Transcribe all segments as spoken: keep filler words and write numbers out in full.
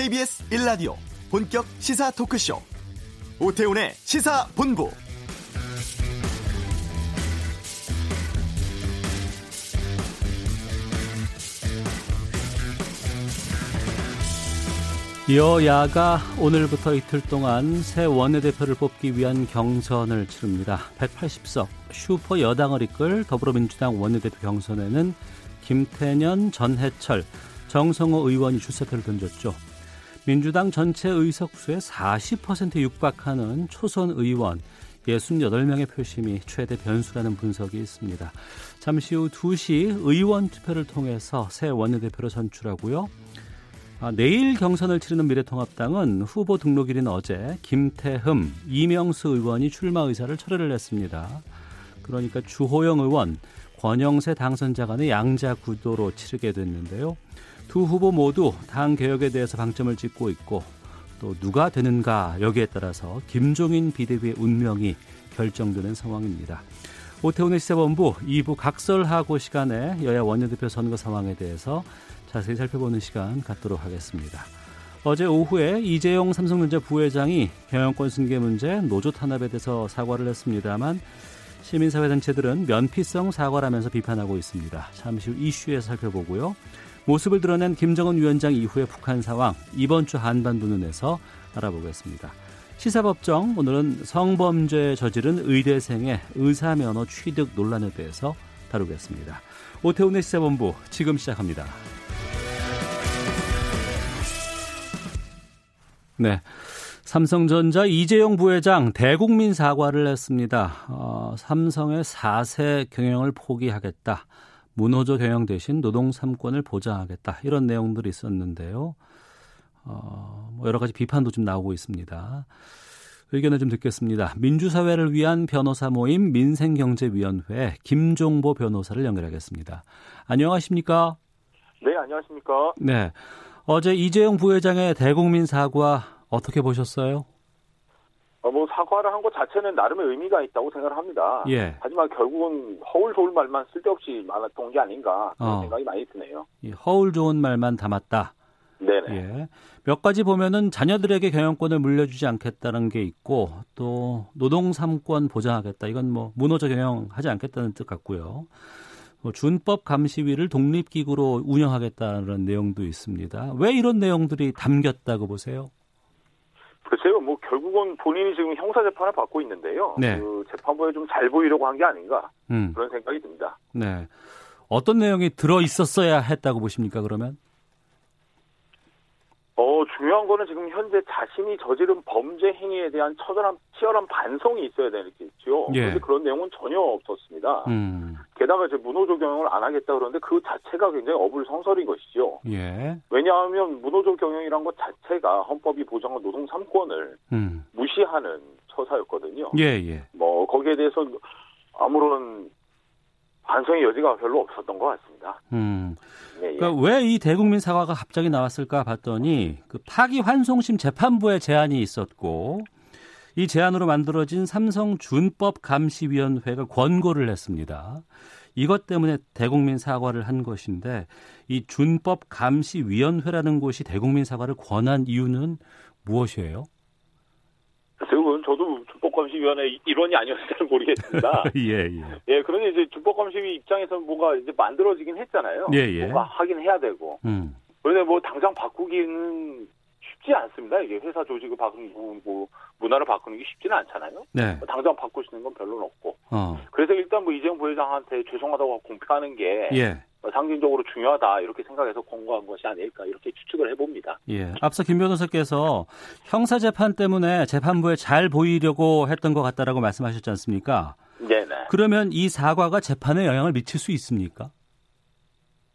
케이비에스 일 라디오 본격 시사 토크쇼 오태훈의 시사본부. 여야가 오늘부터 이틀 동안 새 원내대표를 뽑기 위한 경선을 치릅니다. 백팔십 석 슈퍼 여당을 이끌 더불어민주당 원내대표 경선에는 김태년, 전해철, 정성호 의원이 출사표를 던졌죠. 민주당 전체 의석수의 사십 퍼센트 육박하는 초선 의원 육십팔 명의 표심이 최대 변수라는 분석이 있습니다. 잠시 후 두 시 의원 투표를 통해서 새 원내대표로 선출하고요. 아, 내일 경선을 치르는 미래통합당은 후보 등록일인 어제 김태흠, 이명수 의원이 출마 의사를 철회를 했습니다. 그러니까 주호영 의원, 권영세 당선자 간의 양자 구도로 치르게 됐는데요. 두 후보 모두 당 개혁에 대해서 방점을 찍고 있고 또 누가 되는가 여기에 따라서 김종인 비대위의 운명이 결정되는 상황입니다. 오태훈의 시사본부 이 부 각설하고 시간에 여야 원내대표 선거 상황에 대해서 자세히 살펴보는 시간 갖도록 하겠습니다. 어제 오후에 이재용 삼성전자 부회장이 경영권 승계 문제, 노조 탄압에 대해서 사과를 했습니다만 시민사회단체들은 면피성 사과라면서 비판하고 있습니다. 잠시 후 이슈에서 살펴보고요. 모습을 드러낸 김정은 위원장 이후의 북한 상황, 이번 주 한반도 눈에서 알아보겠습니다. 시사법정, 오늘은 성범죄 저지른 의대생의 의사면허 취득 논란에 대해서 다루겠습니다. 오태훈의 시사본부 지금 시작합니다. 네, 삼성전자 이재용 부회장 대국민 사과를 했습니다. 어, 삼성의 사 세 경영을 포기하겠다. 무노조 경영 대신 노동 삼 권을 보장하겠다. 이런 내용들이 있었는데요. 어, 여러 가지 비판도 좀 나오고 있습니다. 의견을 좀 듣겠습니다. 민주사회를 위한 변호사 모임 민생경제위원회 김종보 변호사를 연결하겠습니다. 안녕하십니까? 네, 안녕하십니까? 네. 어제 이재용 부회장의 대국민 사과 어떻게 보셨어요? 어, 뭐 사과를 한 것 자체는 나름의 의미가 있다고 생각을 합니다. 예. 하지만 결국은 허울 좋은 말만 쓸데없이 많았던 게 아닌가 그런 어. 생각이 많이 드네요. 예, 허울 좋은 말만 담았다. 네네. 예. 몇 가지 보면은 자녀들에게 경영권을 물려주지 않겠다는 게 있고 또 노동 삼 권 보장하겠다. 이건 뭐 무노조 경영하지 않겠다는 뜻 같고요. 준법 감시위를 독립기구로 운영하겠다는 내용도 있습니다. 왜 이런 내용들이 담겼다고 보세요? 글쎄요, 뭐 결국은 본인이 지금 형사 재판을 받고 있는데요. 네. 그 재판부에 좀 잘 보이려고 한 게 아닌가 음. 그런 생각이 듭니다. 네, 어떤 내용이 들어 있었어야 했다고 보십니까? 그러면? 어, 중요한 거는 지금 현재 자신이 저지른 범죄 행위에 대한 처절한, 치열한 반성이 있어야 되겠죠. 예. 그런데 그런 내용은 전혀 없었습니다. 음. 게다가 이제 무노조 경영을 안 하겠다 그러는데 그 자체가 굉장히 어불성설인 것이죠. 예. 왜냐하면 무노조 경영이란 것 자체가 헌법이 보장한 노동 삼 권을 음. 무시하는 처사였거든요. 예, 예. 뭐, 거기에 대해서 아무런 반성의 여지가 별로 없었던 것 같습니다. 음. 예, 예. 그러니까 왜 이 대국민 사과가 갑자기 나왔을까 봤더니 그 파기환송심 재판부의 제안이 있었고 이 제안으로 만들어진 삼성준법감시위원회가 권고를 했습니다. 이것 때문에 대국민 사과를 한 것인데 이 준법감시위원회라는 곳이 대국민 사과를 권한 이유는 무엇이에요? 지금 저도 준법감시위원회 일원이 아니었을 줄 모르겠습니다. 예, 예. 예, 그런데 이제 준법감시위 입장에서는 뭔가 이제 만들어지긴 했잖아요. 예, 예. 뭔가 하긴 해야 되고. 음. 그런데 뭐 당장 바꾸기는 쉽지 않습니다. 이게 회사 조직을 바꾸고 뭐 문화를 바꾸는 게 쉽지는 않잖아요. 네. 당장 바꿀 수 있는 건 별로는 없고. 어. 그래서 일단 뭐 이재용 부회장한테 죄송하다고 공표하는 게. 예. 상징적으로 중요하다 이렇게 생각해서 권고한 것이 아닐까 이렇게 추측을 해봅니다. 예, 앞서 김 변호사께서 형사재판 때문에 재판부에 잘 보이려고 했던 것 같다라고 말씀하셨지 않습니까? 네네. 그러면 이 사과가 재판에 영향을 미칠 수 있습니까?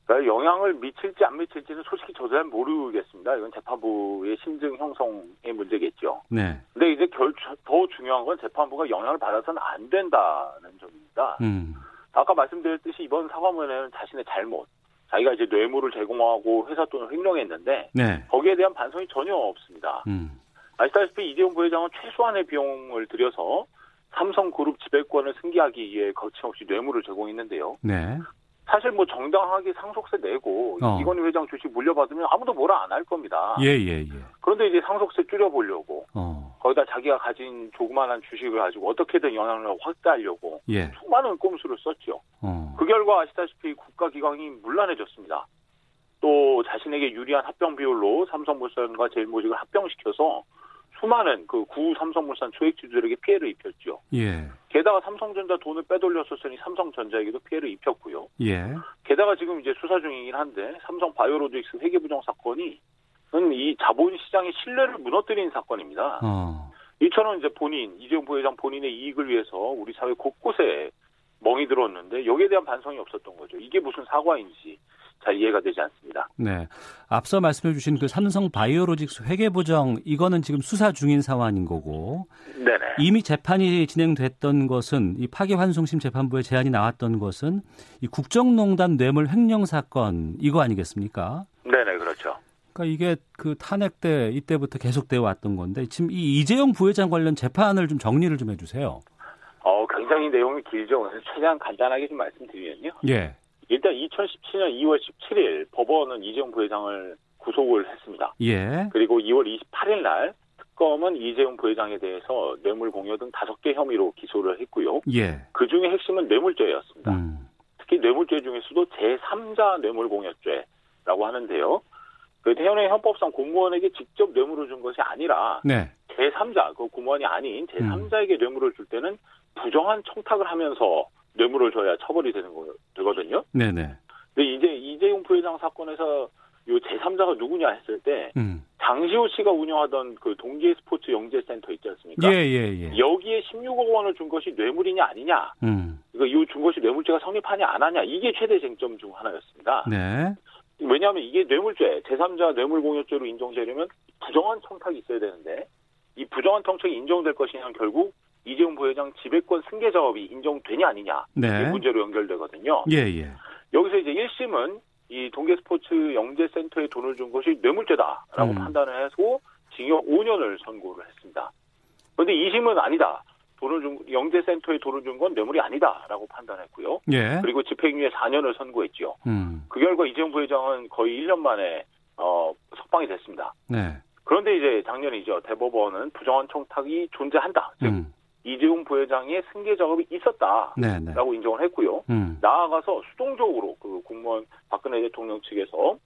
그러니까 영향을 미칠지 안 미칠지는 솔직히 저도 잘 모르겠습니다. 이건 재판부의 심증 형성의 문제겠죠. 네. 근데 이제 결, 더 중요한 건 재판부가 영향을 받아서는 안 된다는 점입니다. 음. 아까 말씀드렸듯이 이번 사과문에는 자신의 잘못, 자기가 이제 뇌물을 제공하고 회사 돈을 횡령했는데 네. 거기에 대한 반성이 전혀 없습니다. 음. 아시다시피 이재용 부회장은 최소한의 비용을 들여서 삼성그룹 지배권을 승계하기 위해 거침없이 뇌물을 제공했는데요. 네. 사실 뭐 정당하게 상속세 내고 어. 이건희 회장 주식 물려받으면 아무도 뭐라 안 할 겁니다. 예예예. 예, 예. 그런데 이제 상속세 줄여보려고 어. 거기다 자기가 가진 조그만한 주식을 가지고 어떻게든 영향을 확대하려고 예. 수많은 꼼수를 썼죠. 어. 그 결과 아시다시피 국가기관이 문란해졌습니다. 또 자신에게 유리한 합병 비율로 삼성물산과 제일모직을 합병시켜서 수많은 그 구 삼성물산 소액주주들에게 피해를 입혔죠. 예. 게다가 삼성전자 돈을 빼돌렸었으니 삼성전자에게도 피해를 입혔고요. 예. 게다가 지금 이제 수사 중이긴 한데 삼성 바이오로직스 회계부정 사건이 이 자본시장의 신뢰를 무너뜨린 사건입니다. 어. 이처럼 이제 본인 이재용 부회장 본인의 이익을 위해서 우리 사회 곳곳에 멍이 들었는데 여기에 대한 반성이 없었던 거죠. 이게 무슨 사과인지 잘 이해가 되지 않습니다. 네, 앞서 말씀해 주신 그 삼성 바이오로직스 회계부정 이거는 지금 수사 중인 사안인 거고 네네. 이미 재판이 진행됐던 것은 이 파기환송심 재판부의 제안이 나왔던 것은 이 국정농단 뇌물 횡령 사건 이거 아니겠습니까? 네네, 그렇죠. 그러니까 이게 그 탄핵 때 이때부터 계속되어 왔던 건데 지금 이 이재용 부회장 관련 재판을 좀 정리를 좀 해주세요. 어, 굉장히 내용이 길죠. 그래서 최대한 간단하게 좀 말씀드리면요. 예. 일단 이천십칠년 이월 십칠일 법원은 이재용 부회장을 구속을 했습니다. 예. 그리고 이월 이십팔일 날 특검은 이재용 부회장에 대해서 뇌물 공여 등 다섯 개 혐의로 기소를 했고요. 예. 그중에 핵심은 뇌물죄였습니다. 음. 특히 뇌물죄 중에서도 제삼자 뇌물 공여죄라고 하는데요. 그 태연의 형법상 공무원에게 직접 뇌물을 준 것이 아니라 네. 제삼자, 그 공무원이 아닌 제삼자에게 음. 뇌물을 줄 때는 부정한 청탁을 하면서 뇌물을 줘야 처벌이 되는 거, 되거든요. 네네. 근데 이제 이재용 부회장 사건에서 요 제삼자가 누구냐 했을 때, 음. 장시호 씨가 운영하던 그 동계 스포츠 영재센터 있지 않습니까? 예, 예, 예. 여기에 십육억 원을 준 것이 뇌물이냐, 아니냐. 음. 이거 요 준 것이 뇌물죄가 성립하냐, 안 하냐. 이게 최대 쟁점 중 하나였습니다. 네. 왜냐하면 이게 뇌물죄, 제삼자 뇌물공여죄로 인정되려면 부정한 청탁이 있어야 되는데, 이 부정한 청탁이 인정될 것이냐는 결국, 이재용 부회장 지배권 승계 작업이 인정되냐 아니냐 네. 이 문제로 연결되거든요. 예예. 예. 여기서 이제 일 심은 이 동계스포츠 영재센터에 돈을 준 것이 뇌물죄다라고 음. 판단을 해서 징역 오 년을 선고를 했습니다. 그런데 이 심은 아니다. 돈을 준 영재센터에 돈을 준 건 뇌물이 아니다라고 판단했고요. 예. 그리고 집행유예 사 년을 선고했죠. 음. 그 결과 이재용 부회장은 거의 일 년 만에 어, 석방이 됐습니다. 네. 그런데 이제 작년이죠. 대법원은 부정한 청탁이 존재한다. 즉 음. 이재용 부회장의 승계 작업이 있었다라고 네네. 인정을 했고요. 음. 나아가서 수동적으로 그 공무원 박근혜 대통령 측에서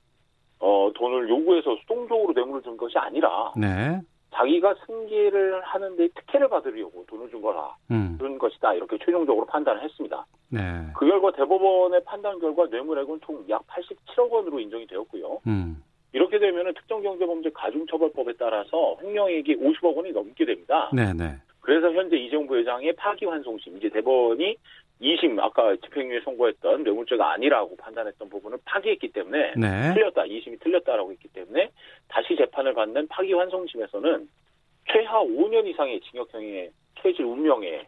어, 돈을 요구해서 수동적으로 뇌물을 준 것이 아니라 네. 자기가 승계를 하는데 특혜를 받으려고 돈을 준 거라 음. 준 것이다 이렇게 최종적으로 판단을 했습니다. 네. 그 결과 대법원의 판단 결과 뇌물액은 총 약 팔십칠억 원으로 인정이 되었고요. 음. 이렇게 되면은 특정경제범죄 가중처벌법에 따라서 횡령액이 오십억 원이 넘게 됩니다. 네네. 그래서 현재 이재용 부회장의 파기환송심, 이제 대법원이 이 심, 아까 집행유예 선고했던 뇌물죄가 아니라고 판단했던 부분을 파기했기 때문에 네. 틀렸다, 이 심이 틀렸다라고 했기 때문에 다시 재판을 받는 파기환송심에서는 최하 오 년 이상의 징역형의 최질 운명에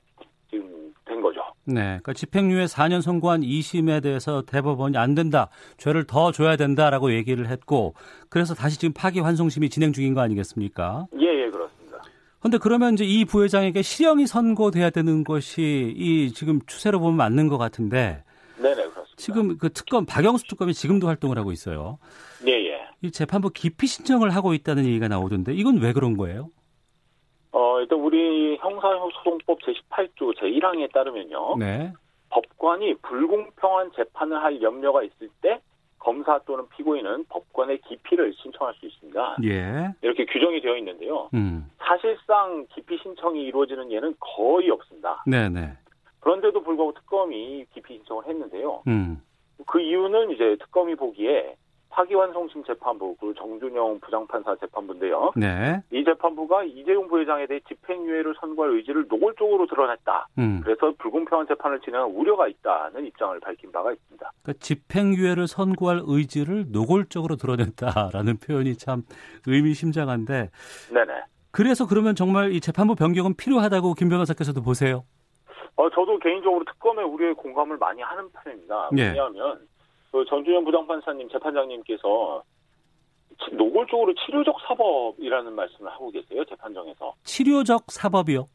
지금 된 거죠. 네, 그러니까 집행유예 사 년 선고한 이 심에 대해서 대법원이 안 된다, 죄를 더 줘야 된다라고 얘기를 했고 그래서 다시 지금 파기환송심이 진행 중인 거 아니겠습니까? 예, 예, 그렇습니다. 근데 그러면 이제 이 부회장에게 실형이 선고돼야 되는 것이 이 지금 추세로 보면 맞는 것 같은데. 네네, 그렇습니다. 지금 그 특검, 박영수 특검이 지금도 활동을 하고 있어요. 네, 예. 이 재판부 기피 신청을 하고 있다는 얘기가 나오던데 이건 왜 그런 거예요? 어, 일단 우리 형사소송법 제십팔조 제일항에 따르면요. 네. 법관이 불공평한 재판을 할 염려가 있을 때 검사 또는 피고인은 법관의 기피를 신청할 수 있습니다. 예. 이렇게 규정이 되어 있는데요. 음. 사실상 기피 신청이 이루어지는 예는 거의 없습니다. 네네. 그런데도 불구하고 특검이 기피 신청을 했는데요. 음. 그 이유는 이제 특검이 보기에 파기환송심 재판부, 그 정준영 부장판사 재판부인데요. 네. 이 재판부가 이재용 부회장에 대해 집행유예를 선고할 의지를 노골적으로 드러냈다. 음. 그래서 불공평한 재판을 진행한 우려가 있다는 입장을 밝힌 바가 있습니다. 그러니까 집행유예를 선고할 의지를 노골적으로 드러냈다라는 표현이 참 의미심장한데. 네네. 그래서 그러면 정말 이 재판부 변경은 필요하다고 김 변호사께서도 보세요? 어, 저도 개인적으로 특검의 우려에 공감을 많이 하는 편입니다. 네. 왜냐하면 그 전준현 부장판사님, 재판장님께서 노골적으로 치료적 사법이라는 말씀을 하고 계세요, 재판정에서. 치료적 사법이요?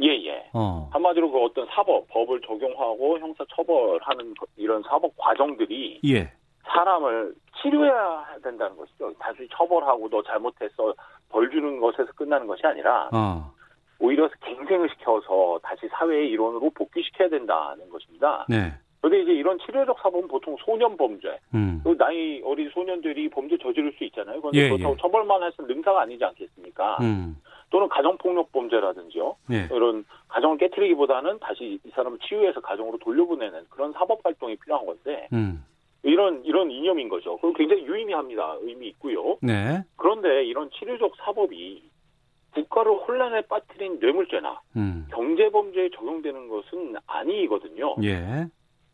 예예. 예. 어. 한마디로 그 어떤 사법, 법을 적용하고 형사 처벌하는 이런 사법 과정들이 예. 사람을 치료해야 된다는 것이죠. 단순히 처벌하고 너 잘못해서 벌 주는 것에서 끝나는 것이 아니라 어. 오히려 갱생을 시켜서 다시 사회의 일원으로 복귀시켜야 된다는 것입니다. 네. 그런데 이제 이런 치료적 사법은 보통 소년 범죄, 음. 또 나이 어린 소년들이 범죄 저지를 수 있잖아요. 그런데 예, 그렇다고 예. 처벌만 해서 능사가 아니지 않겠습니까? 음. 또는 가정폭력 범죄라든지요. 예. 이런 가정을 깨트리기보다는 다시 이 사람을 치유해서 가정으로 돌려보내는 그런 사법 활동이 필요한 건데 음. 이런 이런 이념인 거죠. 그리고 굉장히 유의미합니다. 의미 있고요. 네. 그런데 이런 치료적 사법이 국가를 혼란에 빠뜨린 뇌물죄나 음. 경제범죄에 적용되는 것은 아니거든요. 예.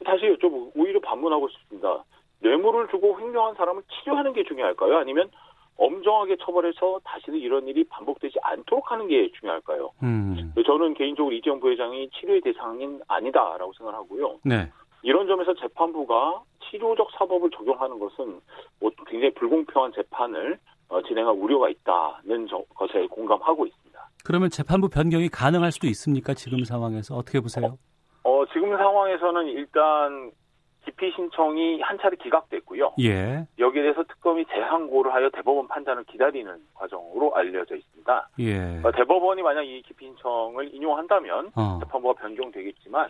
다시 여쭤보고 오히려 반문하고 싶습니다. 뇌물을 주고 횡령한 사람을 치료하는 게 중요할까요? 아니면 엄정하게 처벌해서 다시는 이런 일이 반복되지 않도록 하는 게 중요할까요? 음. 저는 개인적으로 이재용 부회장이 치료의 대상인 아니다라고 생각하고요. 네. 이런 점에서 재판부가 치료적 사법을 적용하는 것은 굉장히 불공평한 재판을 진행할 우려가 있다는 것에 공감하고 있습니다. 그러면 재판부 변경이 가능할 수도 있습니까? 지금 상황에서 어떻게 보세요? 어, 어, 지금 상황에서는 일단 기피 신청이 한 차례 기각됐고요. 예. 여기에 대해서 특검이 재항고를 하여 대법원 판단을 기다리는 과정으로 알려져 있습니다. 예. 그러니까 대법원이 만약 이 기피 신청을 인용한다면 어. 재판부가 변경되겠지만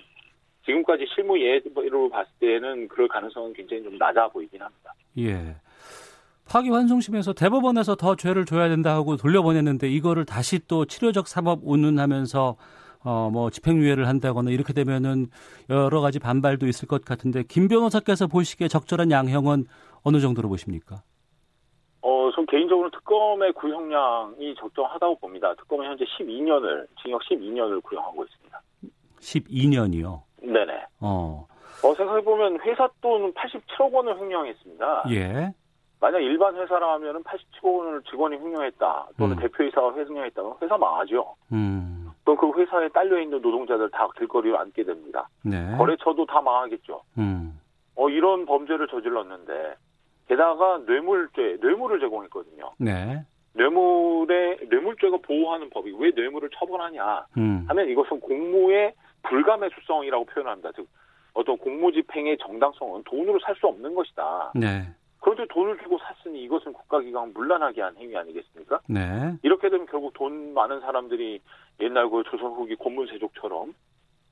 지금까지 실무 예로 봤을 때는 그럴 가능성은 굉장히 좀 낮아 보이긴 합니다. 예. 파기환송심에서 대법원에서 더 죄를 줘야 된다 하고 돌려보냈는데 이거를 다시 또 치료적 사법 운운하면서 어 뭐 집행유예를 한다거나 이렇게 되면은 여러 가지 반발도 있을 것 같은데 김 변호사께서 보시기에 적절한 양형은 어느 정도로 보십니까? 어, 전 개인적으로 특검의 구형량이 적정하다고 봅니다. 특검은 현재 십이 년을 징역 십이 년을 구형하고 있습니다. 십이 년이요? 네네. 어. 어 생각해보면 회사 돈 팔십칠억 원을 횡령했습니다. 예. 만약 일반 회사라면 팔십칠억 원을 직원이 횡령했다. 또는 음. 대표이사가 횡령했다면 회사 망하죠. 음. 또 그 회사에 딸려있는 노동자들 다 길거리로 앉게 됩니다. 네. 거래처도 다 망하겠죠. 음. 어, 이런 범죄를 저질렀는데 게다가 뇌물죄, 뇌물을 제공했거든요. 네. 뇌물에, 뇌물죄가 보호하는 법이 왜 뇌물을 처벌하냐 음. 하면 이것은 공무의 불가매수성이라고 표현합니다. 즉 어떤 공무집행의 정당성은 돈으로 살 수 없는 것이다. 네. 그런데 돈을 주고 샀으니 이것은 국가기관 문란하게 한 행위 아니겠습니까? 네. 이렇게 되면 결국 돈 많은 사람들이 옛날 그 조선 후기 곤문세족처럼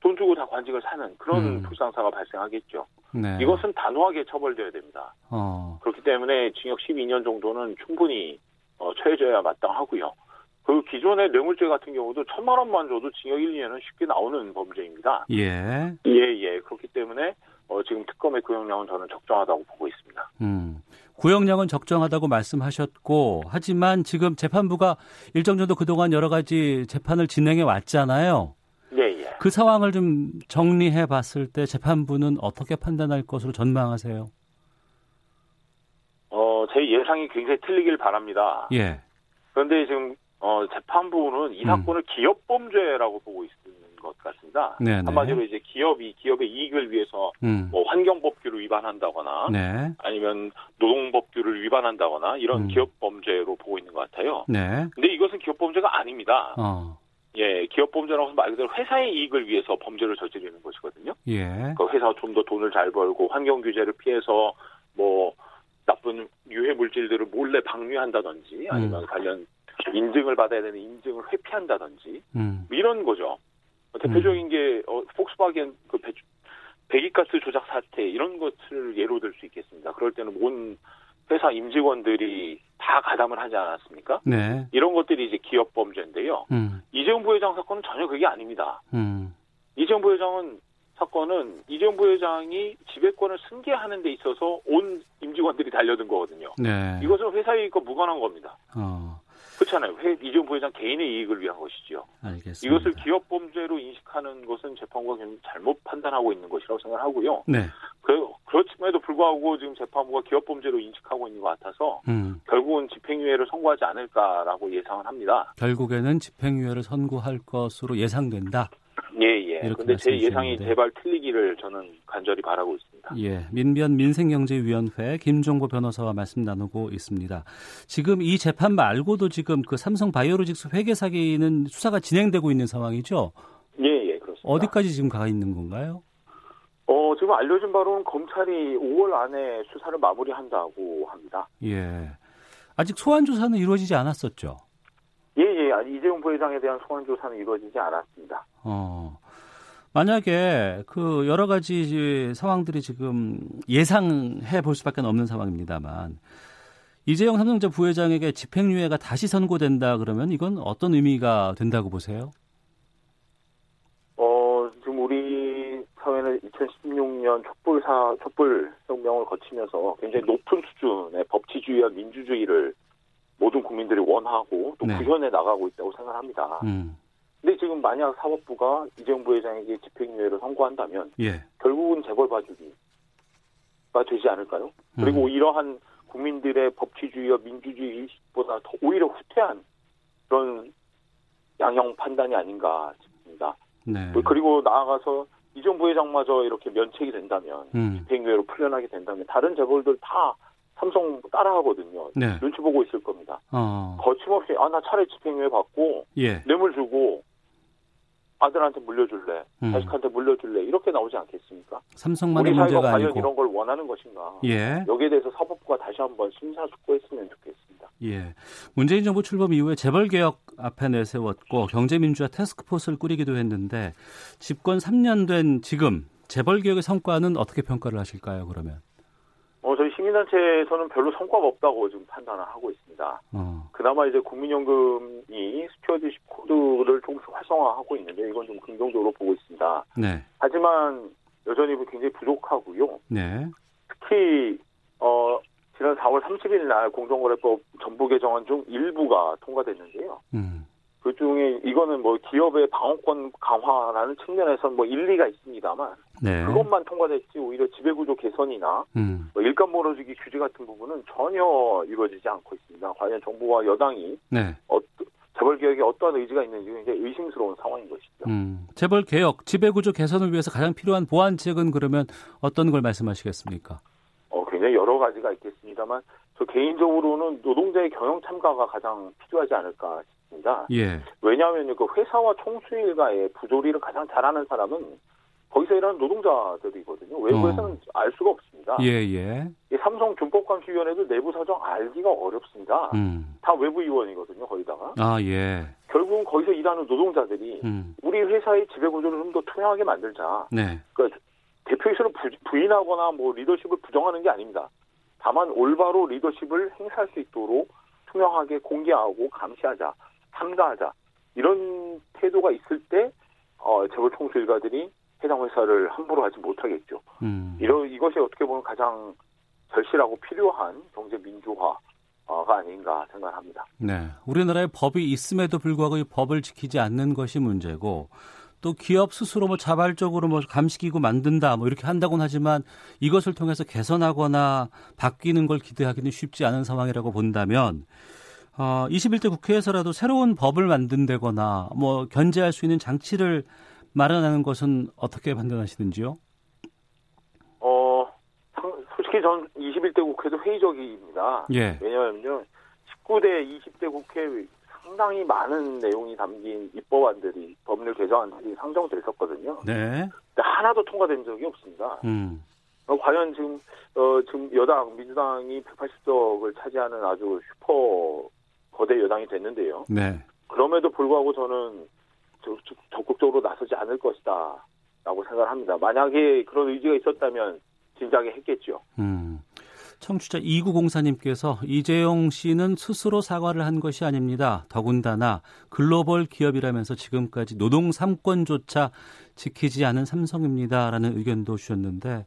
돈 주고 다 관직을 사는 그런 음. 불상사가 발생하겠죠. 네. 이것은 단호하게 처벌돼야 됩니다. 어. 그렇기 때문에 징역 십이 년 정도는 충분히 어, 처해져야 마땅하고요. 그 기존의 뇌물죄 같은 경우도 천만 원만 줘도 징역 일, 이 년은 쉽게 나오는 범죄입니다. 예. 예, 예. 그렇기 때문에 어, 지금 특검의 구형량은 저는 적정하다고 보고 있습니다. 음. 구형량은 적정하다고 말씀하셨고, 하지만 지금 재판부가 일정 정도 그동안 여러 가지 재판을 진행해 왔잖아요. 예, 예. 그 상황을 좀 정리해 봤을 때 재판부는 어떻게 판단할 것으로 전망하세요? 어, 제 예상이 굉장히 틀리길 바랍니다. 예. 그런데 지금 어, 재판부는 이 사건을 음. 기업범죄라고 보고 있는 것 같습니다. 네네. 한마디로 이제 기업이 기업의 이익을 위해서 음. 뭐 환경법규를 위반한다거나 네. 아니면 노동법규를 위반한다거나 이런 음. 기업범죄로 보고 있는 것 같아요. 네. 근데 이것은 기업범죄가 아닙니다. 어. 예, 기업범죄라고 해서 말 그대로 회사의 이익을 위해서 범죄를 저지르는 것이거든요. 예. 그러니까 회사가 좀 더 돈을 잘 벌고 환경 규제를 피해서 뭐 나쁜 유해 물질들을 몰래 방류한다든지 아니면 음. 관련 인증을 받아야 되는 인증을 회피한다든지 음. 이런 거죠. 대표적인 음. 게 어, 폭스바겐 그 배주, 배기가스 조작 사태 이런 것을 예로 들 수 있겠습니다. 그럴 때는 온 회사 임직원들이 다 가담을 하지 않았습니까? 네. 이런 것들이 이제 기업 범죄인데요. 음. 이재용 부회장 사건은 전혀 그게 아닙니다. 음. 이재용 부회장은 사건은 이재용 부회장이 지배권을 승계하는 데 있어서 온 임직원들이 달려든 거거든요. 네. 이것은 회사의 이익과 무관한 겁니다. 어. 그렇잖아요. 이재용 부회장 개인의 이익을 위한 것이죠. 알겠습니다. 이것을 기업 범죄로 인식하는 것은 재판부가 잘못 판단하고 있는 것이라고 생각하고요. 네. 그렇지만에도 불구하고 지금 재판부가 기업 범죄로 인식하고 있는 것 같아서 음. 결국은 집행유예를 선고하지 않을까라고 예상을 합니다. 결국에는 집행유예를 선고할 것으로 예상된다. 예예. 예. 그런데 제 예상이 제발 틀리기를 저는 간절히 바라고 있습니다. 예, 민변 민생경제위원회 김종보 변호사와 말씀 나누고 있습니다. 지금 이 재판 말고도 지금 그 삼성바이오로직스 회계 사기는 수사가 진행되고 있는 상황이죠? 예, 예, 그렇습니다. 어디까지 지금 가 있는 건가요? 어, 지금 알려진 바로는 검찰이 오월 안에 수사를 마무리한다고 합니다. 예. 아직 소환 조사는 이루어지지 않았었죠? 예, 예. 아니, 이재용 부회장에 대한 소환 조사는 이루어지지 않았습니다. 어. 만약에 그 여러 가지 상황들이 지금 예상해 볼 수밖에 없는 상황입니다만 이재용 삼성전자 부회장에게 집행유예가 다시 선고된다 그러면 이건 어떤 의미가 된다고 보세요? 어, 지금 우리 사회는 이천십육 년 촛불사, 촛불혁명을 거치면서 굉장히 높은 수준의 법치주의와 민주주의를 모든 국민들이 원하고 또 네. 구현해 나가고 있다고 생각합니다. 음. 근데 지금 만약 사법부가 이재용 부회장에게 집행유예를 선고한다면 예. 결국은 재벌 봐주기가 되지 않을까요? 음. 그리고 이러한 국민들의 법치주의와 민주주의 인식보다 더 오히려 후퇴한 그런 양형 판단이 아닌가 싶습니다. 네. 그리고 나아가서 이재용 부회장마저 이렇게 면책이 된다면 음. 집행유예로 풀려나게 된다면 다른 재벌들 다 삼성 따라하거든요. 네. 눈치 보고 있을 겁니다. 어. 거침없이 아, 나 차라리 집행유예 받고 예. 뇌물 주고 아들한테 물려줄래, 음. 자식한테 물려줄래 이렇게 나오지 않겠습니까? 삼성만의 우리 사회가 문제가 과연 아니고. 이런 걸 원하는 것인가? 예. 여기에 대해서 사법부가 다시 한번 심사숙고했으면 좋겠습니다. 예. 문재인 정부 출범 이후에 재벌 개혁 앞에 내세웠고 경제민주화 태스크포스를 꾸리기도 했는데 집권 삼 년 된 지금 재벌 개혁의 성과는 어떻게 평가를 하실까요? 그러면? 어, 저희 시민단체에서는 별로 성과가 없다고 지금 판단을 하고 있습니다. 어. 그나마 이제 국민연금이 스튜어디십 코드를 조금씩 활성화하고 있는데 이건 좀 긍정적으로 보고 있습니다. 네. 하지만 여전히 굉장히 부족하고요. 네. 특히 어, 지난 사월 삼십일 날 공정거래법 전부 개정안 중 일부가 통과됐는데요. 음. 그 중에 이거는 뭐 기업의 방어권 강화라는 측면에서는 뭐 일리가 있습니다만 네. 그것만 통과됐지 오히려 지배구조 개선이나 음. 뭐 일감 몰아주기 규제 같은 부분은 전혀 이루어지지 않고 있습니다. 과연 정부와 여당이 네. 어, 재벌개혁에 어떠한 의지가 있는지 굉장히 의심스러운 상황인 것이죠. 음. 재벌개혁, 지배구조 개선을 위해서 가장 필요한 보완책은 그러면 어떤 걸 말씀하시겠습니까? 어, 굉장히 여러 가지가 있겠습니다만 저 개인적으로는 노동자의 경영 참가가 가장 필요하지 않을까 싶습니다. 예. 왜냐하면 그 회사와 총수일가의 부조리를 가장 잘하는 사람은 거기서 일하는 노동자들이거든요. 외부에서는 어. 알 수가 없습니다. 예예. 예. 삼성 준법감시위원회도 내부 사정 알기가 어렵습니다. 음. 다 외부 위원이거든요. 거기다가. 아 예. 결국은 거기서 일하는 노동자들이 음. 우리 회사의 지배구조를 좀 더 투명하게 만들자. 네. 그러니까 대표이사를 부인하거나 뭐 리더십을 부정하는 게 아닙니다. 다만 올바로 리더십을 행사할 수 있도록 투명하게 공개하고 감시하자. 참가하자 이런 태도가 있을 때 어, 재벌 총수 일가들이 해당 회사를 함부로 하지 못하겠죠. 음. 이런 이것이 어떻게 보면 가장 절실하고 필요한 경제 민주화가 아닌가 생각합니다. 네, 우리나라에 법이 있음에도 불구하고 이 법을 지키지 않는 것이 문제고 또 기업 스스로 뭐 자발적으로 뭐 감시기구 만든다 뭐 이렇게 한다고는 하지만 이것을 통해서 개선하거나 바뀌는 걸 기대하기는 쉽지 않은 상황이라고 본다면. 어, 이십일 대 국회에서라도 새로운 법을 만든다거나 뭐 견제할 수 있는 장치를 마련하는 것은 어떻게 판단하시는지요? 어, 솔직히 전 이십일 대 국회도 회의적입니다. 예. 왜냐하면요, 십구 대, 이십 대 국회에 상당히 많은 내용이 담긴 입법안들이 법률 개정안들이 상정됐었거든요. 네. 근데 하나도 통과된 적이 없습니다. 음. 어, 과연 지금 어, 지금 여당 민주당이 백팔십 석을 차지하는 아주 슈퍼 거대 여당이 됐는데요. 네. 그럼에도 불구하고 저는 적극적으로 나서지 않을 것이다 라고 생각을 합니다. 만약에 그런 의지가 있었다면 진작에 했겠죠. 음. 청취자 이구공사님께서 이재용 씨는 스스로 사과를 한 것이 아닙니다. 더군다나 글로벌 기업이라면서 지금까지 노동 삼 권조차 지키지 않은 삼성입니다라는 의견도 주셨는데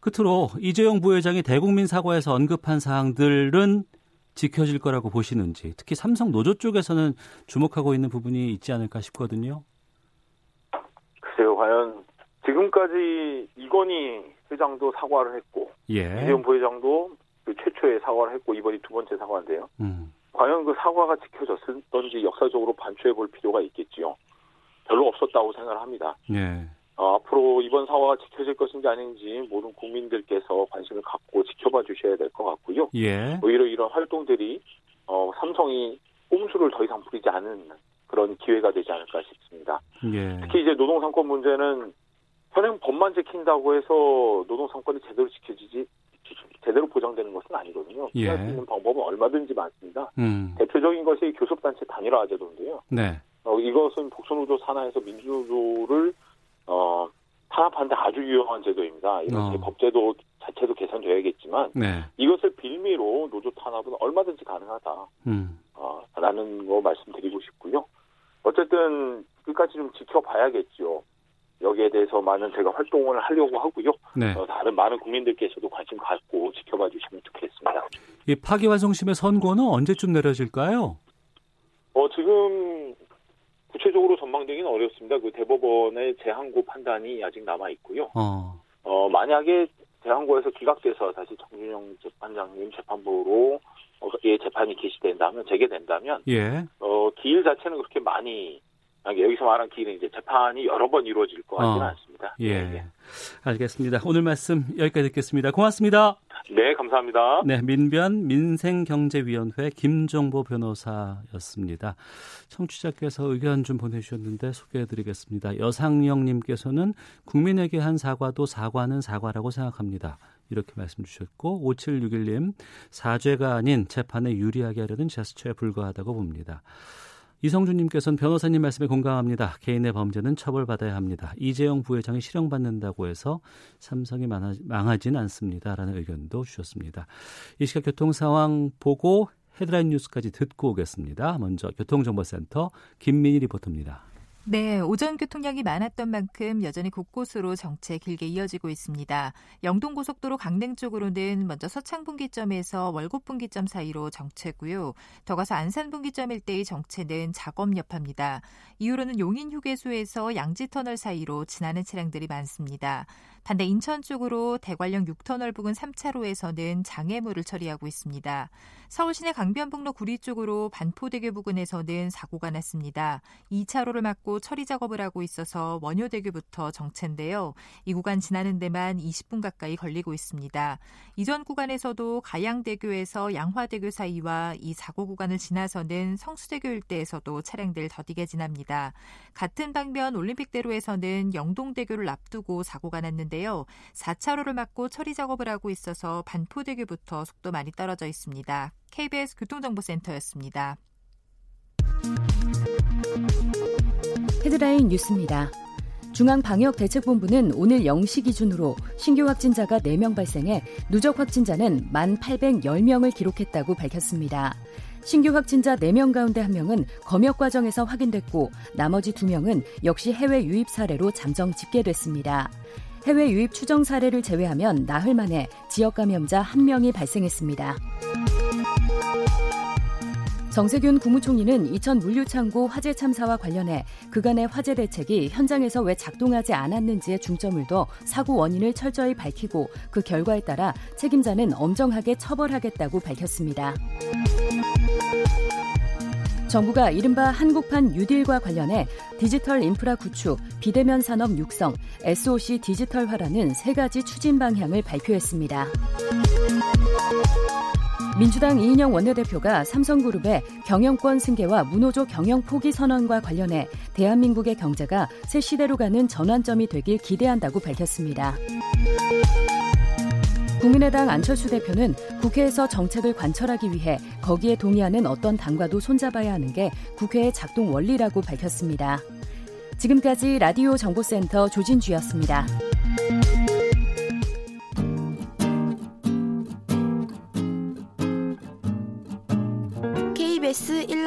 끝으로 이재용 부회장이 대국민 사과에서 언급한 사항들은 지켜질 거라고 보시는지 특히 삼성 노조 쪽에서는 주목하고 있는 부분이 있지 않을까 싶거든요. 글쎄요. 과연 지금까지 이건희 회장도 사과를 했고 예. 이재용 부회장도 그 최초의 사과를 했고 이번이 두 번째 사과인데요. 음. 과연 그 사과가 지켜졌던지 역사적으로 반추해 볼 필요가 있겠지요. 별로 없었다고 생각을 합니다. 예. 어, 앞으로 이번 사과가 지켜질 것인지 아닌지 모든 국민들께서 관심을 갖고 지켜봐 주셔야 될 것 같고요. 예. 오히려 이런 활동들이 어, 삼성이 꼼수를 더 이상 부리지 않은 그런 기회가 되지 않을까 싶습니다. 예. 특히 이제 노동상권 문제는 현행 법만 지킨다고 해서 노동상권이 제대로 지켜지지 제대로 보장되는 것은 아니거든요. 예. 피할 수 있는 방법은 얼마든지 많습니다. 음. 대표적인 것이 교섭단체 단일화 제도인데요. 네. 어, 이것은 복선우조 산하에서 민주노조를 어, 탄압하는데 아주 유용한 제도입니다. 이런 어. 법제도 자체도 개선되어야겠지만 네. 이것을 빌미로 노조 탄압은 얼마든지 가능하다라는 음. 어, 거 말씀드리고 싶고요. 어쨌든 끝까지 좀 지켜봐야겠죠. 여기에 대해서만은 제가 활동을 하려고 하고요. 네. 어, 다른 많은 국민들께서도 관심 갖고 지켜봐 주시면 좋겠습니다. 이 파기환송심의 선고는 언제쯤 내려질까요? 어, 지금 구체적으로 전망되기는 어렵습니다. 그 대법원의 재항고 판단이 아직 남아 있고요. 어. 어, 만약에 재항고에서 기각돼서 다시 정준영 재판장님 재판부로 어, 예, 재판이 개시된다면 재개된다면 예. 어, 기일 자체는 그렇게 많이 여기서 말한 기일은 이제 재판이 여러 번 이루어질 것 같지는 어, 않습니다. 예. 예, 알겠습니다. 오늘 말씀 여기까지 듣겠습니다. 고맙습니다. 네, 감사합니다. 네, 민변 민생경제위원회 김종보 변호사였습니다. 청취자께서 의견 좀 보내주셨는데 소개해드리겠습니다. 여상영님께서는 국민에게 한 사과도 사과는 사과라고 생각합니다. 이렇게 말씀 주셨고 오칠육일 님 사죄가 아닌 재판에 유리하게 하려는 제스처에 불과하다고 봅니다. 이성준님께서는 변호사님 말씀에 공감합니다. 개인의 범죄는 처벌받아야 합니다. 이재용 부회장이 실형받는다고 해서 삼성이 망하진 않습니다. 라는 의견도 주셨습니다. 이 시각 교통 상황 보고 헤드라인 뉴스까지 듣고 오겠습니다. 먼저 교통정보센터 김민희 리포터입니다. 네, 오전 교통량이 많았던 만큼 여전히 곳곳으로 정체 길게 이어지고 있습니다. 영동고속도로 강릉 쪽으로는 먼저 서창분기점에서 월곶분기점 사이로 정체고요. 더 가서 안산분기점 일대의 정체는 작업 여파입니다. 이후로는 용인휴게소에서 양지터널 사이로 지나는 차량들이 많습니다. 반대 인천 쪽으로 대관령 육 터널 부근 삼 차로에서는 장애물을 처리하고 있습니다. 서울시내 강변북로 구리 쪽으로 반포대교 부근에서는 사고가 났습니다. 이 차로를 막고 처리 작업을 하고 있어서 원효대교부터 정체인데요. 이 구간 지나는 데만 이십 분 가까이 걸리고 있습니다. 이전 구간에서도 가양대교에서 양화대교 사이와 이 사고 구간을 지나서는 성수대교 일대에서도 차량들 더디게 지납니다. 같은 방면 올림픽대로에서는 영동대교를 앞두고 사고가 났는데요. 사 차로를 막고 처리 작업을 하고 있어서 반포대교부터 속도 많이 떨어져 있습니다. 케이비에스 교통정보센터였습니다. 헤드라인 뉴스입니다. 중앙방역대책본부는 오늘 영 시 기준으로 신규 확진자가 네 명 발생해 누적 확진자는 만 팔백십 명을 기록했다고 밝혔습니다. 신규 확진자 네 명 가운데 한 명은 검역 과정에서 확인됐고 나머지 두 명은 역시 해외 유입 사례로 잠정 집계됐습니다. 해외 유입 추정 사례를 제외하면 나흘 만에 지역 감염자 한 명이 발생했습니다. 정세균 국무총리는 이천 물류창고 화재 참사와 관련해 그간의 화재 대책이 현장에서 왜 작동하지 않았는지에 중점을 둬 사고 원인을 철저히 밝히고 그 결과에 따라 책임자는 엄정하게 처벌하겠다고 밝혔습니다. 정부가 이른바 한국판 뉴딜과 관련해 디지털 인프라 구축, 비대면 산업 육성, 에스오씨 디지털화라는 세 가지 추진 방향을 발표했습니다. 민주당 이인영 원내대표가 삼성그룹의 경영권 승계와 문호조 경영 포기 선언과 관련해 대한민국의 경제가 새 시대로 가는 전환점이 되길 기대한다고 밝혔습니다. 국민의당 안철수 대표는 국회에서 정책을 관철하기 위해 거기에 동의하는 어떤 당과도 손잡아야 하는 게 국회의 작동 원리라고 밝혔습니다. 지금까지 라디오 정보센터 조진주였습니다. 케이비에스 일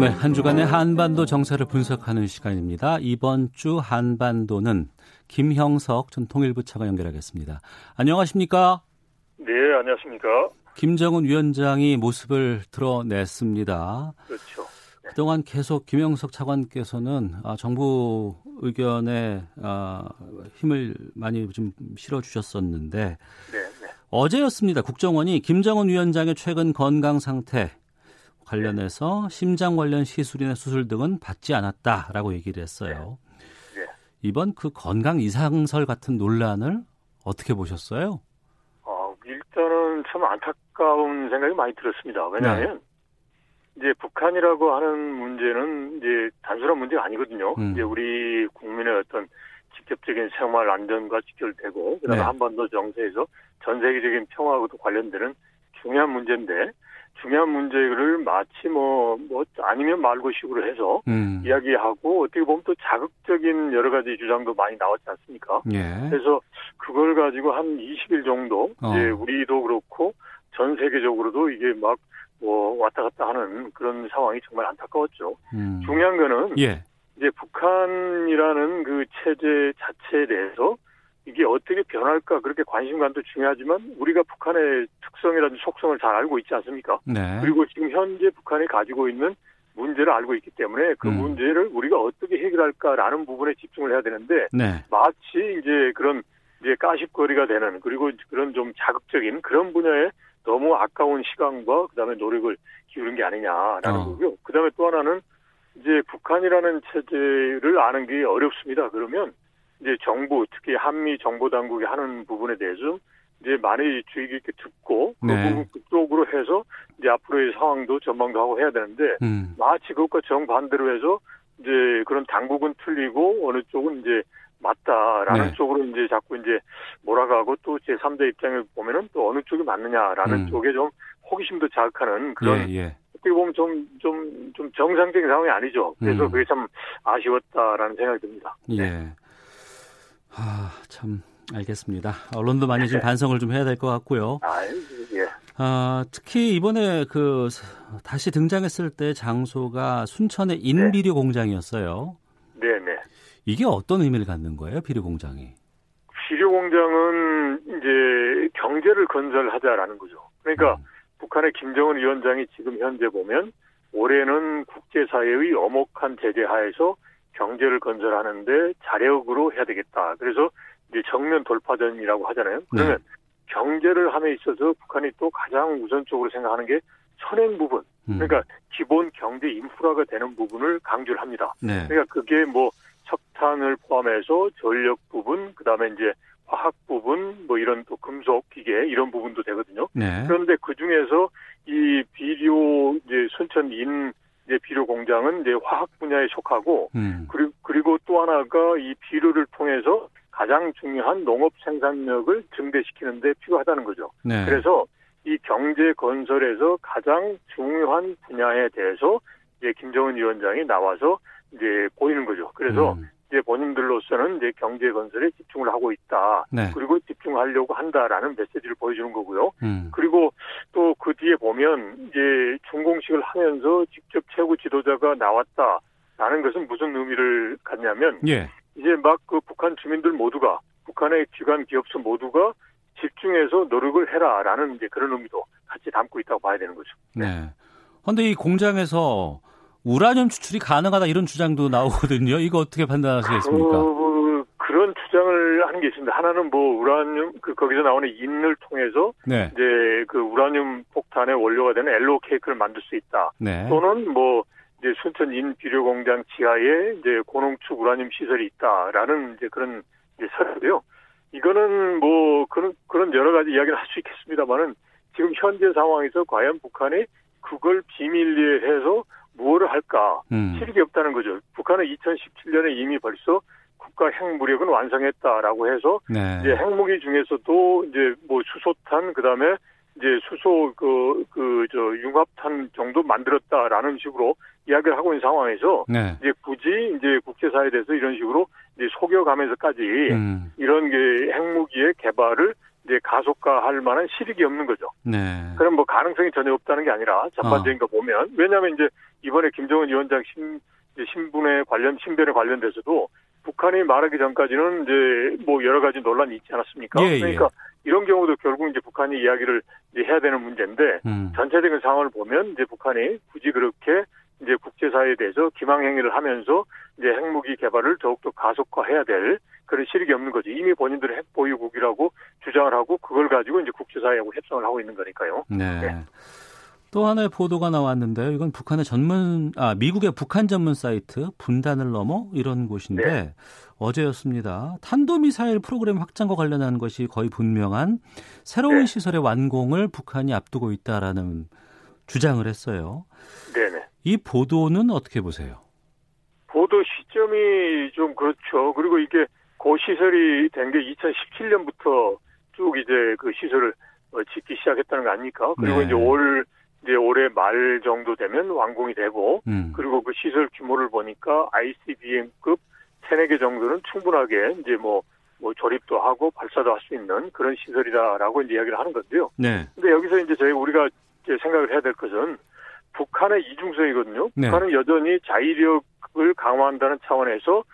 네, 한 주간의 한반도 정세를 분석하는 시간입니다. 이번 주 한반도는 김형석 전 통일부 차관 연결하겠습니다. 안녕하십니까? 네, 안녕하십니까? 김정은 위원장이 모습을 드러냈습니다. 그렇죠. 네. 그동안 계속 김영석 차관께서는 정부 의견에 힘을 많이 좀 실어주셨었는데 네, 네. 어제였습니다. 국정원이 김정은 위원장의 최근 건강 상태 관련해서 심장 관련 시술이나 수술 등은 받지 않았다라고 얘기를 했어요. 네. 네. 이번 그 건강 이상설 같은 논란을 어떻게 보셨어요? 어, 일단은 참 안타까운 생각이 많이 들었습니다. 왜냐하면 네. 이제 북한이라고 하는 문제는 이제 단순한 문제가 아니거든요. 음. 이제 우리 국민의 어떤 직접적인 생활 안전과 직결되고 그다음에 네. 한반도 정세에서 전 세계적인 평화하고도 관련되는 중요한 문제인데. 중요한 문제를 마치 뭐, 뭐, 아니면 말고 식으로 해서 음. 이야기하고 어떻게 보면 또 자극적인 여러 가지 주장도 많이 나왔지 않습니까? 예. 그래서 그걸 가지고 한 이십 일 정도, 어. 이제 우리도 그렇고 전 세계적으로도 이게 막 뭐 왔다 갔다 하는 그런 상황이 정말 안타까웠죠. 음. 중요한 거는 예. 이제 북한이라는 그 체제 자체에 대해서 이게 어떻게 변할까 그렇게 관심관도 중요하지만 우리가 북한의 특성이라든지 속성을 잘 알고 있지 않습니까? 네. 그리고 지금 현재 북한이 가지고 있는 문제를 알고 있기 때문에 그 음. 문제를 우리가 어떻게 해결할까라는 부분에 집중을 해야 되는데 네. 마치 이제 그런 이제 까십거리가 되는 그리고 그런 좀 자극적인 그런 분야에 너무 아까운 시간과 그다음에 노력을 기울인 게 아니냐라는 어. 거고요. 그다음에 또 하나는 이제 북한이라는 체제를 아는 게 어렵습니다. 그러면 이제 정부, 특히 한미 정보 당국이 하는 부분에 대해서 이제 많이 주의 깊게 듣고 네. 그 부분 그쪽으로 해서 이제 앞으로의 상황도 전망도 하고 해야 되는데 음. 마치 그것과 정반대로 해서 이제 그런 당국은 틀리고 어느 쪽은 이제 맞다라는 네. 쪽으로 이제 자꾸 이제 몰아가고 또 제삼자 입장에 보면은 또 어느 쪽이 맞느냐라는 음. 쪽에 좀 호기심도 자극하는 그런 예, 예. 어떻게 보면 좀, 좀, 좀 정상적인 상황이 아니죠. 그래서 음. 그게 참 아쉬웠다라는 생각이 듭니다. 네. 예. 아, 참 알겠습니다. 언론도 많이 네. 좀 반성을 좀 해야 될 것 같고요. 아, 예. 아, 특히 이번에 그 다시 등장했을 때 장소가 순천의 인비료 네. 공장이었어요. 네네. 네. 이게 어떤 의미를 갖는 거예요, 비료 공장이? 비료 공장은 이제 경제를 건설하자라는 거죠. 그러니까 음. 북한의 김정은 위원장이 지금 현재 보면 올해는 국제사회의 엄혹한 제재 하에서 경제를 건설하는데 자력으로 해야 되겠다. 그래서 이제 정면 돌파전이라고 하잖아요. 그러면 네. 경제를 함에 있어서 북한이 또 가장 우선적으로 생각하는 게 선행 부분. 음. 그러니까 기본 경제 인프라가 되는 부분을 강조를 합니다. 네. 그러니까 그게 뭐 석탄을 포함해서 전력 부분, 그다음에 이제 화학 부분, 뭐 이런 또 금속 기계 이런 부분도 되거든요. 네. 그런데 그 중에서 이 비료 이제 순천 인 이제 비료 공장은 이제 화학 분야에 속하고 음. 그리고 그리고 또 하나가 이 비료를 통해서 가장 중요한 농업 생산력을 증대시키는 데 필요하다는 거죠. 네. 그래서 이 경제 건설에서 가장 중요한 분야에 대해서 이제 김정은 위원장이 나와서 이제 보이는 거죠. 그래서 음. 이제 본인들로서는 이제 경제 건설에 집중을 하고 있다. 네. 그리고 집중하려고 한다라는 메시지를 보여주는 거고요. 음. 그리고 또 그 뒤에 보면 이제 준공식을 하면서 직접 최고 지도자가 나왔다라는 것은 무슨 의미를 갖냐면 예. 이제 막 그 북한 주민들 모두가 북한의 기관 기업소 모두가 집중해서 노력을 해라라는 이제 그런 의미도 같이 담고 있다고 봐야 되는 거죠. 네. 그런데 이 공장에서 우라늄 추출이 가능하다 이런 주장도 나오거든요. 이거 어떻게 판단하시겠습니까? 어, 그런 주장을 하는 게 있습니다. 하나는 뭐 우라늄 그 거기서 나오는 인을 통해서 네. 이제 그 우라늄 폭탄의 원료가 되는 엘로우 케이크를 만들 수 있다. 네. 또는 뭐 이제 순천 인 비료 공장 지하에 이제 고농축 우라늄 시설이 있다라는 이제 그런 이제 설인데요. 이거는 뭐 그런 그런 여러 가지 이야기를 할 수 있겠습니다만은 지금 현재 상황에서 과연 북한이 그걸 비밀리에해서 무엇을 할까? 음. 실익이 없다는 거죠. 북한은 이천십칠 년에 이미 벌써 국가 핵무력은 완성했다라고 해서 네. 이제 핵무기 중에서도 이제 뭐 수소탄 그다음에 이제 수소 그 그 저 융합탄 정도 만들었다라는 식으로 이야기를 하고 있는 상황에서 네. 이제 굳이 이제 국제사회에 대해서 이런 식으로 이제 속여가면서까지 음. 이런 게 핵무기의 개발을 이제 가속화할 만한 실익이 없는 거죠. 네. 그럼 뭐 가능성이 전혀 없다는 게 아니라 전반적인 거 어. 보면 왜냐하면 이제 이번에 김정은 위원장 신 신분에 관련 신변에 관련돼서도 북한이 말하기 전까지는 이제 뭐 여러 가지 논란이 있지 않았습니까? 예, 그러니까 예. 이런 경우도 결국 이제 북한이 이야기를 이제 해야 되는 문제인데 음. 전체적인 상황을 보면 이제 북한이 굳이 그렇게 이제 국제사회에 대해서 기망행위를 하면서 이제 핵무기 개발을 더욱더 가속화해야 될 그런 실익이 없는 거죠. 이미 본인들은 핵 보유국이라고 주장을 하고 그걸 가지고 이제 국제사회하고 협상을 하고 있는 거니까요. 네. 네. 또 하나의 보도가 나왔는데요. 이건 북한의 전문, 아, 미국의 북한 전문 사이트 분단을 넘어 이런 곳인데 네. 어제였습니다. 탄도미사일 프로그램 확장과 관련한 것이 거의 분명한 새로운 네. 시설의 완공을 북한이 앞두고 있다라는 주장을 했어요. 네네. 이 보도는 어떻게 보세요? 보도 시점이 좀 그렇죠. 그리고 이게 그 시설이 된 게 이천십칠 년부터 쭉 이제 그 시설을 짓기 시작했다는 거 아닙니까? 그리고 네. 이제 올 이제 올해 말 정도 되면 완공이 되고 음. 그리고 그 시설 규모를 보니까 아이씨비엠급 세네 개 정도는 충분하게 이제 뭐, 뭐 조립도 하고 발사도 할 수 있는 그런 시설이다라고 이제 이야기를 하는 건데요. 네. 근데 여기서 이제 저희 우리가 이제 생각을 해야 될 것은 북한의 이중성이거든요. 네. 북한은 여전히 자위력을 강화한다는 차원에서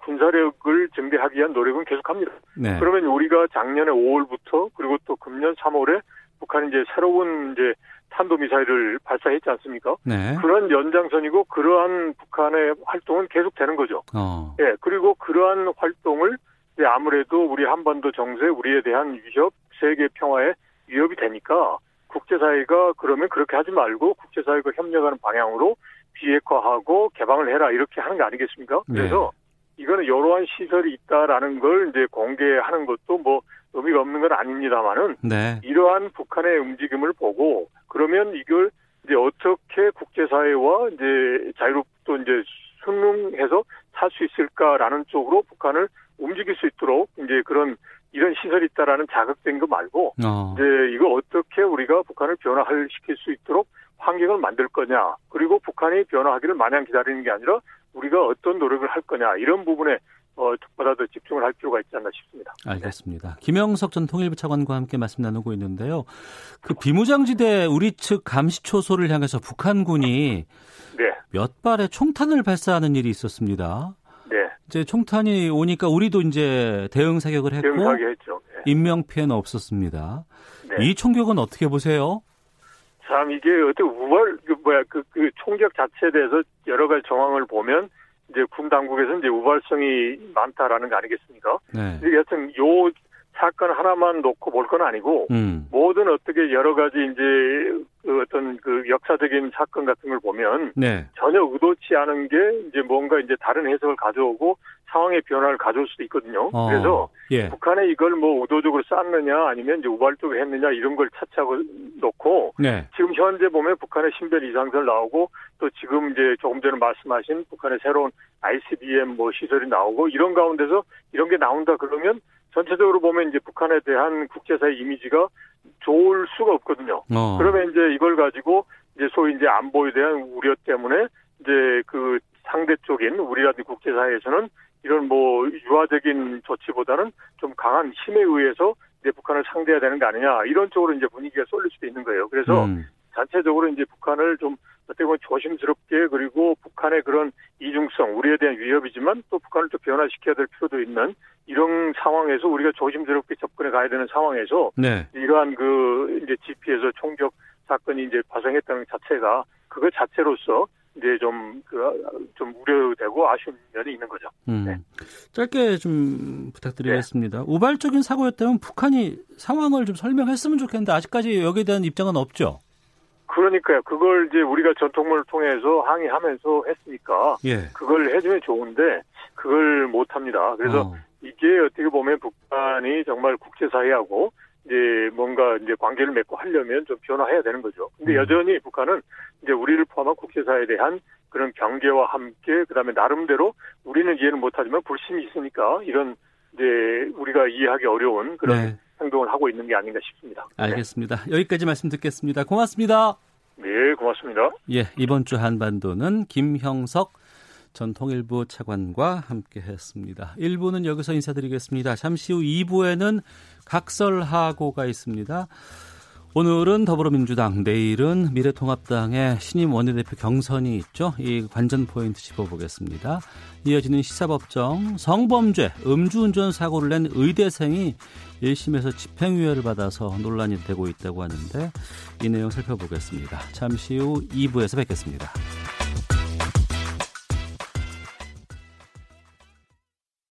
군사력을 증대하기 위한 노력은 계속합니다. 네. 그러면 우리가 작년에 오월부터 그리고 또 금년 삼월에 북한이 이제 새로운 이제 탄도미사일을 발사했지 않습니까? 네. 그런 연장선이고 그러한 북한의 활동은 계속되는 거죠. 어. 예, 그리고 그러한 활동을 이제 아무래도 우리 한반도 정세, 우리에 대한 위협, 세계 평화에 위협이 되니까 국제사회가 그러면 그렇게 하지 말고 국제사회가 협력하는 방향으로 비핵화하고 개방을 해라 이렇게 하는 거 아니겠습니까? 그래서 네. 이거는 여러한 시설이 있다라는 걸 이제 공개하는 것도 뭐 의미가 없는 건 아닙니다만은 네. 이러한 북한의 움직임을 보고 그러면 이걸 이제 어떻게 국제사회와 이제 자유롭고 이제 순응해서 살 수 있을까라는 쪽으로 북한을 움직일 수 있도록 이제 그런 이런 시설이 있다라는 자극된 거 말고 어. 이제 이거 어떻게 우리가 북한을 변화를 시킬 수 있도록 환경을 만들 거냐 그리고 북한이 변화하기를 마냥 기다리는 게 아니라 우리가 어떤 노력을 할 거냐 이런 부분에 어, 보다 더 집중을 할 필요가 있지 않나 싶습니다. 알겠습니다. 네. 김영석 전 통일부 차관과 함께 말씀 나누고 있는데요. 그 비무장지대 우리 측 감시초소를 향해서 북한군이 네. 몇 발의 총탄을 발사하는 일이 있었습니다. 네. 이제 총탄이 오니까 우리도 이제 대응 사격을 했고 대응 사격했죠. 네. 인명 피해는 없었습니다. 네. 이 총격은 어떻게 보세요? 참 이게 어떻게 우발 그 뭐야 그, 그 총격 자체에 대해서 여러 가지 정황을 보면. 이제 군 당국에서는 이제 우발성이 많다라는 거 아니겠습니까? 네. 여튼 요 사건 하나만 놓고 볼 건 아니고 음. 모든 어떻게 여러 가지 이제 그 어떤 그 역사적인 사건 같은 걸 보면 네. 전혀 의도치 않은 게 이제 뭔가 이제 다른 해석을 가져오고 상황의 변화를 가져올 수도 있거든요. 어. 그래서 예. 북한에 이걸 뭐 의도적으로 쌌느냐 아니면 이제 우발적으로 했느냐 이런 걸 차치하고 놓고 네. 지금 현재 보면 북한의 신별 이상설 나오고 또 지금 이제 조금 전에 말씀하신 북한의 새로운 아이씨비엠 뭐 시설이 나오고 이런 가운데서 이런 게 나온다 그러면 전체적으로 보면 이제 북한에 대한 국제사회 이미지가 좋을 수가 없거든요. 어. 그러면 이제 이걸 가지고 이제 소위 이제 안보에 대한 우려 때문에 이제 그 상대 쪽인 우리라든지 국제사회에서는 이런 뭐 유화적인 조치보다는 좀 강한 힘에 의해서 이제 북한을 상대해야 되는 거 아니냐 이런 쪽으로 이제 분위기가 쏠릴 수도 있는 거예요. 그래서 음. 전체적으로 이제 북한을 좀 어떻게 보면 조심스럽게 그리고 북한의 그런 이중성, 우리에 대한 위협이지만 또 북한을 또 변화시켜야 될 필요도 있는 이런 상황에서 우리가 조심스럽게 접근해 가야 되는 상황에서 네. 이러한 그 이제 지피에서 총격 사건이 이제 발생했다는 자체가 그거 자체로서 이제 좀, 그, 좀 우려되고 아쉬운 면이 있는 거죠. 음. 네. 짧게 좀 부탁드리겠습니다. 네. 우발적인 사고였다면 북한이 상황을 좀 설명했으면 좋겠는데 아직까지 여기에 대한 입장은 없죠? 그러니까요. 그걸 이제 우리가 전통문을 통해서 항의하면서 했으니까 예. 그걸 해주면 좋은데 그걸 못합니다. 그래서 어. 이게 어떻게 보면 북한이 정말 국제사회하고 이제 뭔가 이제 관계를 맺고 하려면 좀 변화해야 되는 거죠. 근데 음. 여전히 북한은 이제 우리를 포함한 국제사회에 대한 그런 경계와 함께 그다음에 나름대로 우리는 이해는 못하지만 불신이 있으니까 이런 이제 우리가 이해하기 어려운 그런 네. 행동을 하고 있는 게 아닌가 싶습니다. 알겠습니다. 네. 여기까지 말씀 듣겠습니다. 고맙습니다. 네, 고맙습니다. 예, 이번 주 한반도는 김형석 전 통일부 차관과 함께했습니다. 일 부는 여기서 인사드리겠습니다. 잠시 후 이 부에는 각설하고가 있습니다. 오늘은 더불어민주당, 내일은 미래통합당의 신임 원내대표 경선이 있죠. 이 관전 포인트 짚어보겠습니다. 이어지는 시사법정, 성범죄, 음주운전 사고를 낸 의대생이 일 심에서 집행유예를 받아서 논란이 되고 있다고 하는데 이 내용 살펴보겠습니다. 잠시 후 이 부에서 뵙겠습니다.